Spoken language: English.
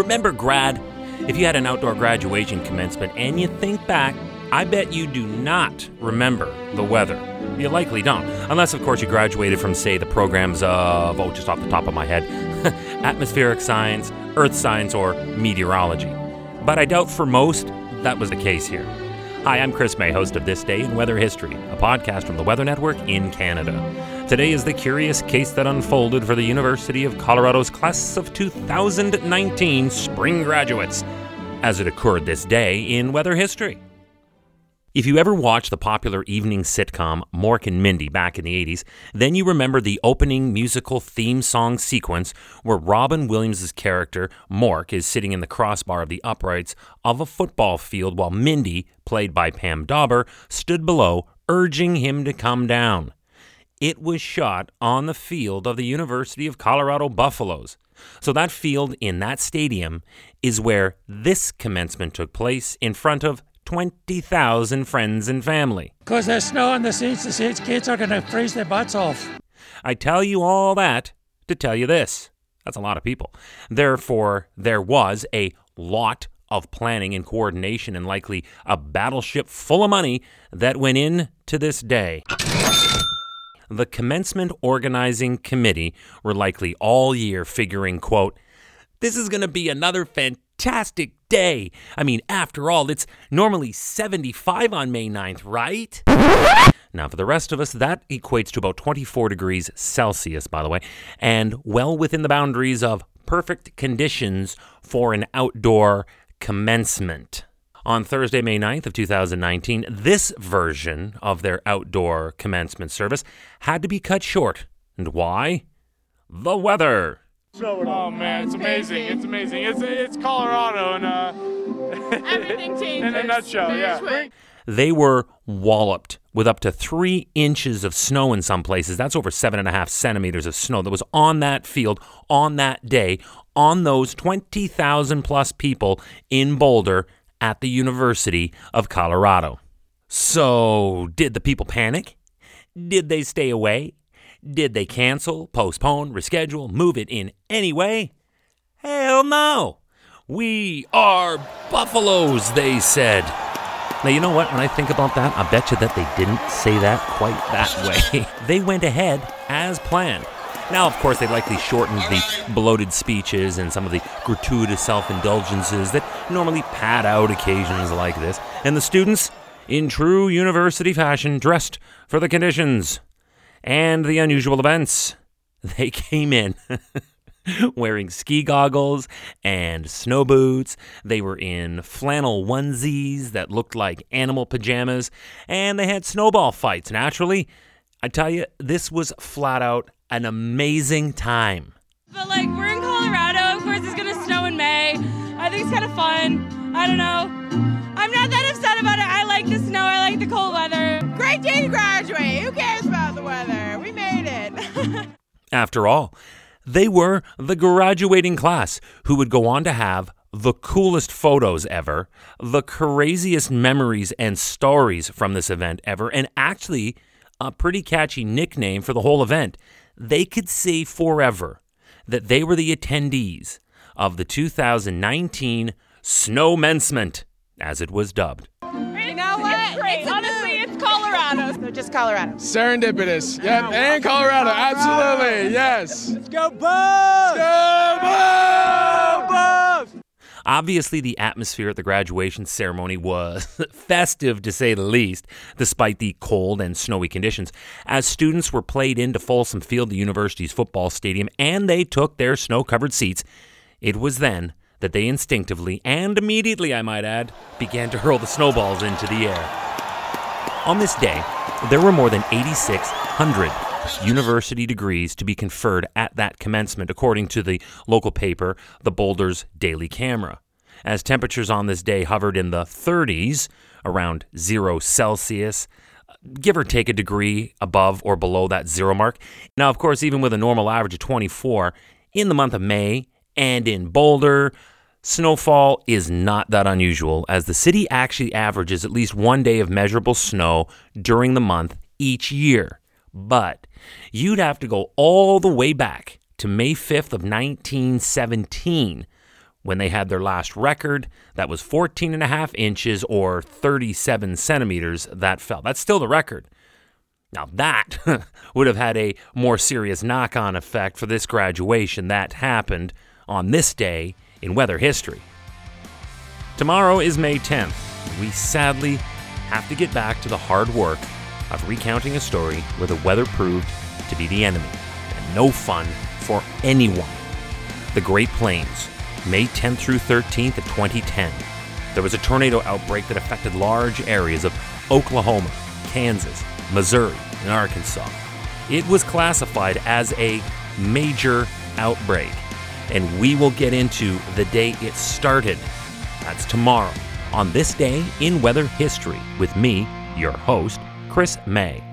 Remember grad? If you had an outdoor graduation commencement and you think back, I bet you do not remember the weather. You likely don't. Unless, of course, you graduated from, say, the programs of, just off the top of my head, atmospheric science, earth science, or meteorology. But I doubt for most that was the case here. Hi, I'm Chris May, host of This Day in Weather History, a podcast from the Weather Network in Canada. Today is the curious case that unfolded for the University of Colorado's class of 2019 spring graduates, as it occurred this day in weather history. If you ever watched the popular evening sitcom Mork and Mindy back in the 80s, then you remember the opening musical theme song sequence where Robin Williams' character, Mork, is sitting in the crossbar of the uprights of a football field while Mindy, played by Pam Dawber, stood below, urging him to come down. It was shot on the field of the University of Colorado Buffaloes. So that field in that stadium is where this commencement took place in front of 20,000 friends and family. Because there's snow on the seats kids are going to freeze their butts off. I tell you all that to tell you this. That's a lot of people. Therefore, there was a lot of planning and coordination and likely a battleship full of money that went in to this day. The commencement organizing committee were likely all year figuring, quote, this is going to be another fantastic day. I mean, after all, it's normally 75 on May 9th, right? Now, for the rest of us, that equates to about 24 degrees Celsius, by the way, and well within the boundaries of perfect conditions for an outdoor commencement. On Thursday, May 9th of 2019, this version of their outdoor commencement service had to be cut short. And why? The weather. Oh man, it's amazing! It's amazing! It's Colorado, and everything changes. In a nutshell, yeah. They were walloped with up to 3 inches of snow in some places. That's over 7.5 centimeters of snow that was on that field on that day on those 20,000 plus people in Boulder at the University of Colorado. So, did the people panic? Did they stay away? Did they cancel, postpone, reschedule, move it in any way? Hell no! We are Buffaloes, they said. Now, you know what? When I think about that, I bet you that they didn't say that quite that way. They went ahead as planned. Now, of course, they likely shortened the bloated speeches and some of the gratuitous self-indulgences that normally pad out occasions like this. And the students, in true university fashion, dressed for the conditions and the unusual events. They came in wearing ski goggles and snow boots. They were in flannel onesies that looked like animal pajamas, and they had snowball fights. Naturally, I tell you, this was flat out an amazing time. But we're in Colorado, of course it's gonna snow in May. I think it's kind of fun. I don't know. I'm not that upset about it. I like the snow, I like the cold weather. Great day to graduate. Who cares about the weather? We made it. After all, they were the graduating class who would go on to have the coolest photos ever, the craziest memories and stories from this event ever, and actually a pretty catchy nickname for the whole event. They could say forever that they were the attendees of the 2019 Snowmencement, as it was dubbed. You know what? It's Colorado. They're just Colorado. Serendipitous. Yep, and Colorado. Absolutely, yes. Let's go Buffs! Let's go Buffs! Obviously, the atmosphere at the graduation ceremony was festive, to say the least, despite the cold and snowy conditions, as students were played into Folsom Field, the university's football stadium, and they took their snow-covered seats. It was then that they instinctively, and immediately, I might add, began to hurl the snowballs into the air. On this day, there were more than 8,600 university degrees to be conferred at that commencement, according to the local paper, the Boulder's Daily Camera. As temperatures on this day hovered in the 30s, around 0 Celsius, give or take a degree above or below that zero mark. Now, of course, even with a normal average of 24, in the month of May, and in Boulder, snowfall is not that unusual, as the city actually averages at least one day of measurable snow during the month each year. But you'd have to go all the way back to May 5th of 1917 when they had their last record. That was 14 and a half inches or 37 centimeters that fell. That's still the record. Now that would have had a more serious knock-on effect for this graduation that happened on this day in weather history. Tomorrow is May 10th. We sadly have to get back to the hard work of recounting a story where the weather proved to be the enemy, and no fun for anyone. The Great Plains, May 10th through 13th of 2010. There was a tornado outbreak that affected large areas of Oklahoma, Kansas, Missouri, and Arkansas. It was classified as a major outbreak, and we will get into the day it started. That's tomorrow on This Day in Weather History with me, your host, Chris May.